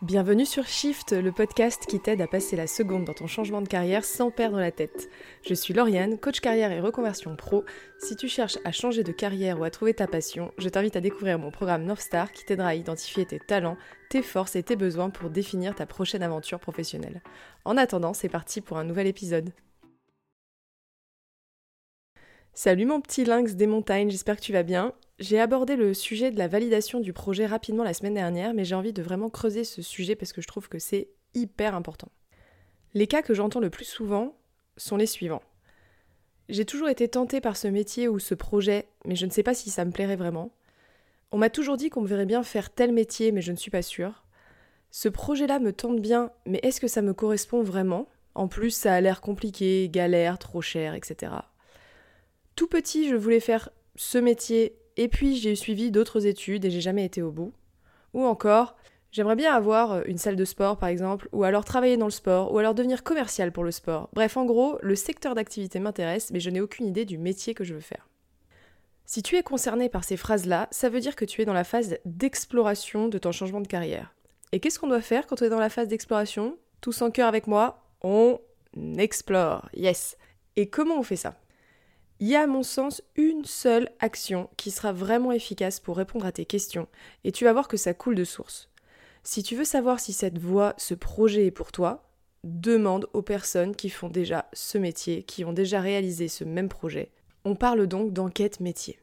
Bienvenue sur Shift, le podcast qui t'aide à passer la seconde dans ton changement de carrière sans perdre la tête. Je suis Lauriane, coach carrière et reconversion pro. Si tu cherches à changer de carrière ou à trouver ta passion, je t'invite à découvrir mon programme Northstar qui t'aidera à identifier tes talents, tes forces et tes besoins pour définir ta prochaine aventure professionnelle. En attendant, c'est parti pour un nouvel épisode. Salut mon petit lynx des montagnes, j'espère que tu vas bien. J'ai abordé le sujet de la validation du projet rapidement la semaine dernière, mais j'ai envie de vraiment creuser ce sujet parce que je trouve que c'est hyper important. Les cas que j'entends le plus souvent sont les suivants. J'ai toujours été tentée par ce métier ou ce projet, mais je ne sais pas si ça me plairait vraiment. On m'a toujours dit qu'on me verrait bien faire tel métier, mais je ne suis pas sûre. Ce projet-là me tente bien, mais est-ce que ça me correspond vraiment ? En plus, ça a l'air compliqué, galère, trop cher, etc. Tout petit, je voulais faire ce métier. Et puis j'ai suivi d'autres études et j'ai jamais été au bout. Ou encore, j'aimerais bien avoir une salle de sport par exemple, ou alors travailler dans le sport, ou alors devenir commercial pour le sport. Bref, en gros, le secteur d'activité m'intéresse, mais je n'ai aucune idée du métier que je veux faire. Si tu es concerné par ces phrases-là, ça veut dire que tu es dans la phase d'exploration de ton changement de carrière. Et qu'est-ce qu'on doit faire quand on est dans la phase d'exploration ? Tous en cœur avec moi, on explore, yes ! Et comment on fait ça ? Il y a à mon sens une seule action qui sera vraiment efficace pour répondre à tes questions et tu vas voir que ça coule de source. Si tu veux savoir si cette voie, ce projet est pour toi, demande aux personnes qui font déjà ce métier, qui ont déjà réalisé ce même projet. On parle donc d'enquête métier.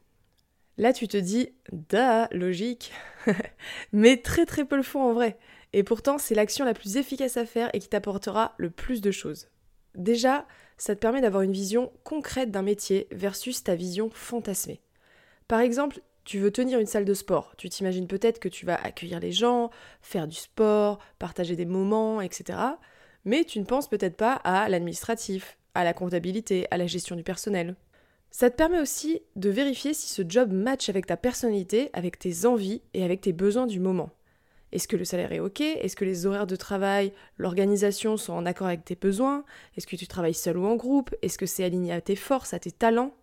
Là tu te dis « da, logique !» Mais très très peu le font en vrai. Et pourtant c'est l'action la plus efficace à faire et qui t'apportera le plus de choses. Déjà, ça te permet d'avoir une vision concrète d'un métier versus ta vision fantasmée. Par exemple, tu veux tenir une salle de sport. Tu t'imagines peut-être que tu vas accueillir les gens, faire du sport, partager des moments, etc. Mais tu ne penses peut-être pas à l'administratif, à la comptabilité, à la gestion du personnel. Ça te permet aussi de vérifier si ce job match avec ta personnalité, avec tes envies et avec tes besoins du moment. Est-ce que le salaire est ok ? Est-ce que les horaires de travail, l'organisation sont en accord avec tes besoins ? Est-ce que tu travailles seul ou en groupe ? Est-ce que c'est aligné à tes forces, à tes talents ?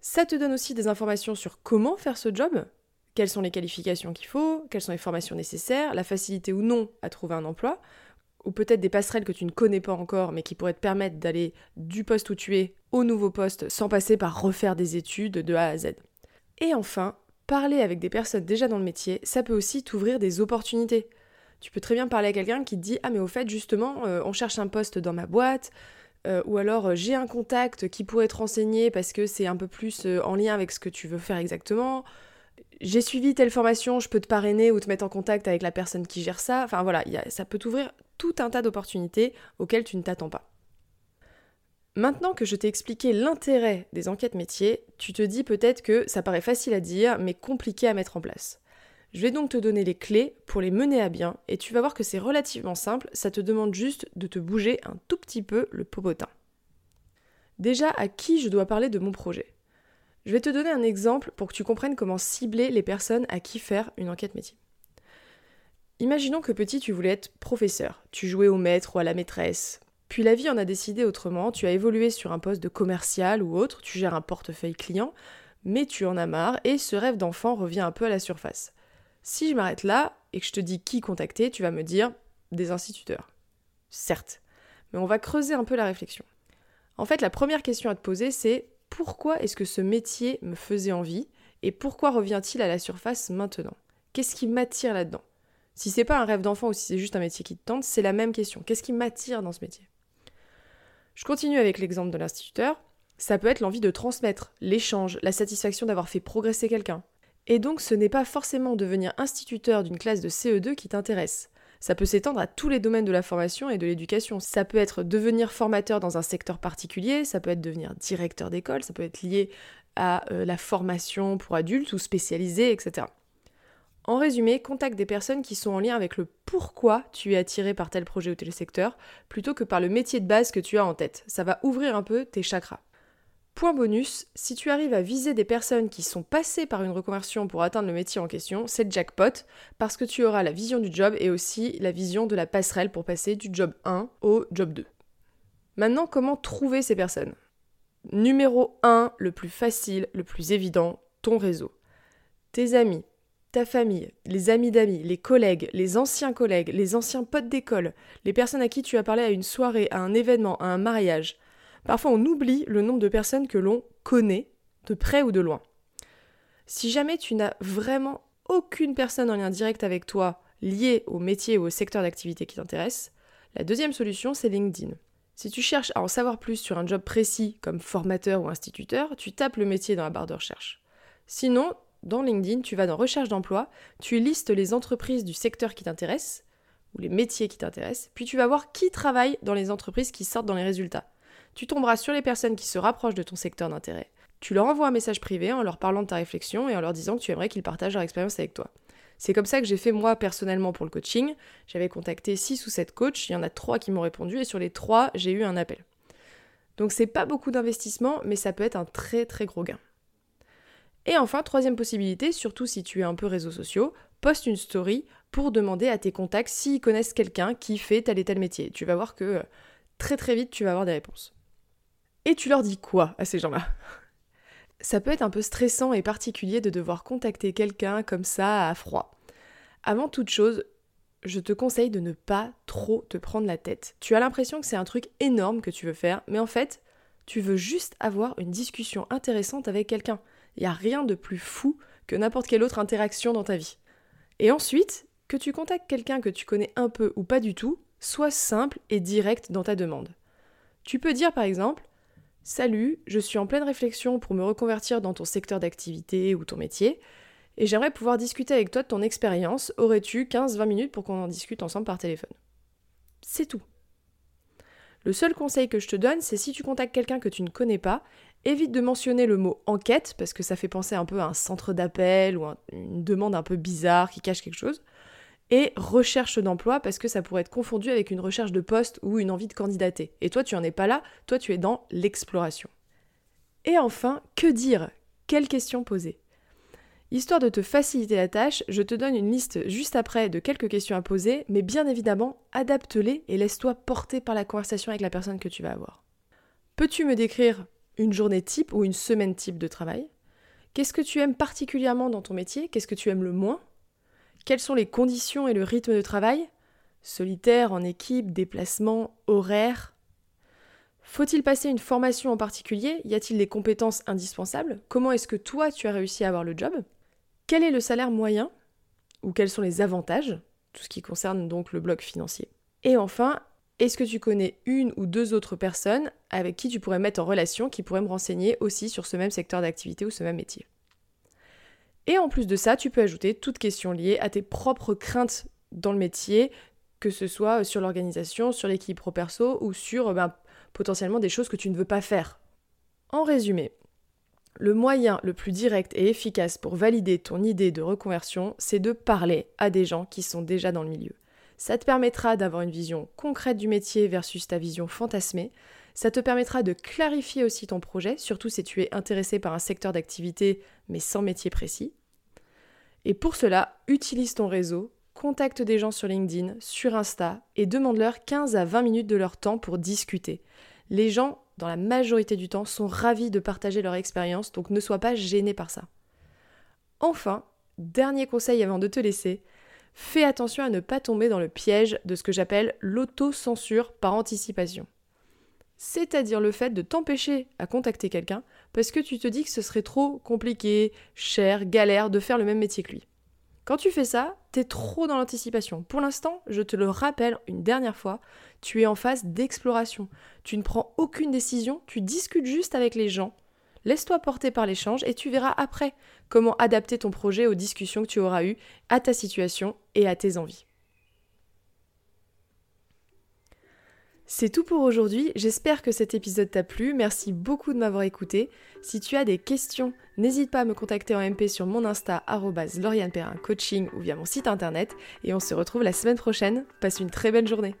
Ça te donne aussi des informations sur comment faire ce job ? Quelles sont les qualifications qu'il faut ? Quelles sont les formations nécessaires ? La facilité ou non à trouver un emploi ? Ou peut-être des passerelles que tu ne connais pas encore mais qui pourraient te permettre d'aller du poste où tu es au nouveau poste sans passer par refaire des études de A à Z. Et enfin, parler avec des personnes déjà dans le métier, ça peut aussi t'ouvrir des opportunités. Tu peux très bien parler à quelqu'un qui te dit « Ah mais au fait, justement, on cherche un poste dans ma boîte ou alors j'ai un contact qui pourrait te renseigner parce que c'est un peu plus en lien avec ce que tu veux faire exactement. J'ai suivi telle formation, je peux te parrainer ou te mettre en contact avec la personne qui gère ça. » Enfin voilà, ça peut t'ouvrir tout un tas d'opportunités auxquelles tu ne t'attends pas. Maintenant que je t'ai expliqué l'intérêt des enquêtes métiers, tu te dis peut-être que ça paraît facile à dire, mais compliqué à mettre en place. Je vais donc te donner les clés pour les mener à bien, et tu vas voir que c'est relativement simple, ça te demande juste de te bouger un tout petit peu le popotin. Déjà, à qui je dois parler de mon projet ? Je vais te donner un exemple pour que tu comprennes comment cibler les personnes à qui faire une enquête métier. Imaginons que petit, tu voulais être professeur, tu jouais au maître ou à la maîtresse. Puis la vie en a décidé autrement, tu as évolué sur un poste de commercial ou autre, tu gères un portefeuille client, mais tu en as marre et ce rêve d'enfant revient un peu à la surface. Si je m'arrête là et que je te dis qui contacter, tu vas me dire des instituteurs. Certes, mais on va creuser un peu la réflexion. En fait, la première question à te poser, c'est pourquoi est-ce que ce métier me faisait envie et pourquoi revient-il à la surface maintenant ? Qu'est-ce qui m'attire là-dedans ? Si c'est pas un rêve d'enfant ou si c'est juste un métier qui te tente, c'est la même question. Qu'est-ce qui m'attire dans ce métier ? Je continue avec l'exemple de l'instituteur. Ça peut être l'envie de transmettre, l'échange, la satisfaction d'avoir fait progresser quelqu'un. Et donc ce n'est pas forcément devenir instituteur d'une classe de CE2 qui t'intéresse. Ça peut s'étendre à tous les domaines de la formation et de l'éducation. Ça peut être devenir formateur dans un secteur particulier, ça peut être devenir directeur d'école, ça peut être lié à la formation pour adultes ou spécialisée, etc. En résumé, contacte des personnes qui sont en lien avec le pourquoi tu es attiré par tel projet ou tel secteur, plutôt que par le métier de base que tu as en tête. Ça va ouvrir un peu tes chakras. Point bonus, si tu arrives à viser des personnes qui sont passées par une reconversion pour atteindre le métier en question, c'est jackpot, parce que tu auras la vision du job et aussi la vision de la passerelle pour passer du job 1 au job 2. Maintenant, comment trouver ces personnes ? Numéro 1, le plus facile, le plus évident, ton réseau. Tes amis. ta famille, les amis d'amis, les collègues, les anciens collègues, les anciens potes d'école, les personnes à qui tu as parlé à une soirée, à un événement, à un mariage. Parfois, on oublie le nombre de personnes que l'on connaît, de près ou de loin. Si jamais tu n'as vraiment aucune personne en lien direct avec toi, liée au métier ou au secteur d'activité qui t'intéresse, la deuxième solution, c'est LinkedIn. Si tu cherches à en savoir plus sur un job précis, comme formateur ou instituteur, tu tapes le métier dans la barre de recherche. Sinon, dans LinkedIn, tu vas dans Recherche d'emploi, tu listes les entreprises du secteur qui t'intéresse, ou les métiers qui t'intéressent, puis tu vas voir qui travaille dans les entreprises qui sortent dans les résultats. Tu tomberas sur les personnes qui se rapprochent de ton secteur d'intérêt. Tu leur envoies un message privé en leur parlant de ta réflexion et en leur disant que tu aimerais qu'ils partagent leur expérience avec toi. C'est comme ça que j'ai fait moi personnellement pour le coaching. J'avais contacté 6 ou 7 coachs, il y en a 3 qui m'ont répondu et sur les 3, j'ai eu un appel. Donc c'est pas beaucoup d'investissement, mais ça peut être un très très gros gain. Et enfin, troisième possibilité, surtout si tu es un peu réseaux sociaux, poste une story pour demander à tes contacts s'ils connaissent quelqu'un qui fait tel et tel métier. Tu vas voir que très très vite, tu vas avoir des réponses. Et tu leur dis quoi à ces gens-là ? Ça peut être un peu stressant et particulier de devoir contacter quelqu'un comme ça à froid. Avant toute chose, je te conseille de ne pas trop te prendre la tête. Tu as l'impression que c'est un truc énorme que tu veux faire, mais en fait, tu veux juste avoir une discussion intéressante avec quelqu'un. Il n'y a rien de plus fou que n'importe quelle autre interaction dans ta vie. Et ensuite, que tu contactes quelqu'un que tu connais un peu ou pas du tout, sois simple et direct dans ta demande. Tu peux dire par exemple « Salut, je suis en pleine réflexion pour me reconvertir dans ton secteur d'activité ou ton métier, et j'aimerais pouvoir discuter avec toi de ton expérience. Aurais-tu 15-20 minutes pour qu'on en discute ensemble par téléphone ?» C'est tout. Le seul conseil que je te donne, c'est si tu contactes quelqu'un que tu ne connais pas, évite de mentionner le mot « enquête » parce que ça fait penser un peu à un centre d'appel ou une demande un peu bizarre qui cache quelque chose, et « recherche d'emploi » parce que ça pourrait être confondu avec une recherche de poste ou une envie de candidater. Et toi, tu n'en es pas là, toi tu es dans l'exploration. Et enfin, que dire ? Quelles questions poser ? Histoire de te faciliter la tâche, je te donne une liste juste après de quelques questions à poser, mais bien évidemment, adapte-les et laisse-toi porter par la conversation avec la personne que tu vas avoir. Peux-tu me décrire une journée type ou une semaine type de travail ? Qu'est-ce que tu aimes particulièrement dans ton métier ? Qu'est-ce que tu aimes le moins ? Quelles sont les conditions et le rythme de travail ? Solitaire, en équipe, déplacement, horaire ? Faut-il passer une formation en particulier ? Y a-t-il des compétences indispensables ? Comment est-ce que toi, tu as réussi à avoir le job ? Quel est le salaire moyen ? Ou quels sont les avantages ? Tout ce qui concerne donc le bloc financier. Et enfin, est-ce que tu connais une ou deux autres personnes avec qui tu pourrais mettre en relation, qui pourraient me renseigner aussi sur ce même secteur d'activité ou ce même métier ? Et en plus de ça, tu peux ajouter toutes questions liées à tes propres craintes dans le métier, que ce soit sur l'organisation, sur l'équilibre perso ou sur potentiellement des choses que tu ne veux pas faire. En résumé, le moyen le plus direct et efficace pour valider ton idée de reconversion, c'est de parler à des gens qui sont déjà dans le milieu. Ça te permettra d'avoir une vision concrète du métier versus ta vision fantasmée. Ça te permettra de clarifier aussi ton projet, surtout si tu es intéressé par un secteur d'activité, mais sans métier précis. Et pour cela, utilise ton réseau, contacte des gens sur LinkedIn, sur Insta, et demande-leur 15 à 20 minutes de leur temps pour discuter. Les gens, dans la majorité du temps, sont ravis de partager leur expérience, donc ne sois pas gêné par ça. Enfin, dernier conseil avant de te laisser, fais attention à ne pas tomber dans le piège de ce que j'appelle l'auto-censure par anticipation. C'est-à-dire le fait de t'empêcher à contacter quelqu'un parce que tu te dis que ce serait trop compliqué, cher, galère de faire le même métier que lui. Quand tu fais ça, t'es trop dans l'anticipation. Pour l'instant, je te le rappelle une dernière fois, tu es en phase d'exploration. Tu ne prends aucune décision, tu discutes juste avec les gens. Laisse-toi porter par l'échange et tu verras après comment adapter ton projet aux discussions que tu auras eues, à ta situation et à tes envies. C'est tout pour aujourd'hui, j'espère que cet épisode t'a plu, merci beaucoup de m'avoir écouté. Si tu as des questions, n'hésite pas à me contacter en MP sur mon Insta @laurianeperrincoaching ou via mon site internet et on se retrouve la semaine prochaine. Passe une très belle journée.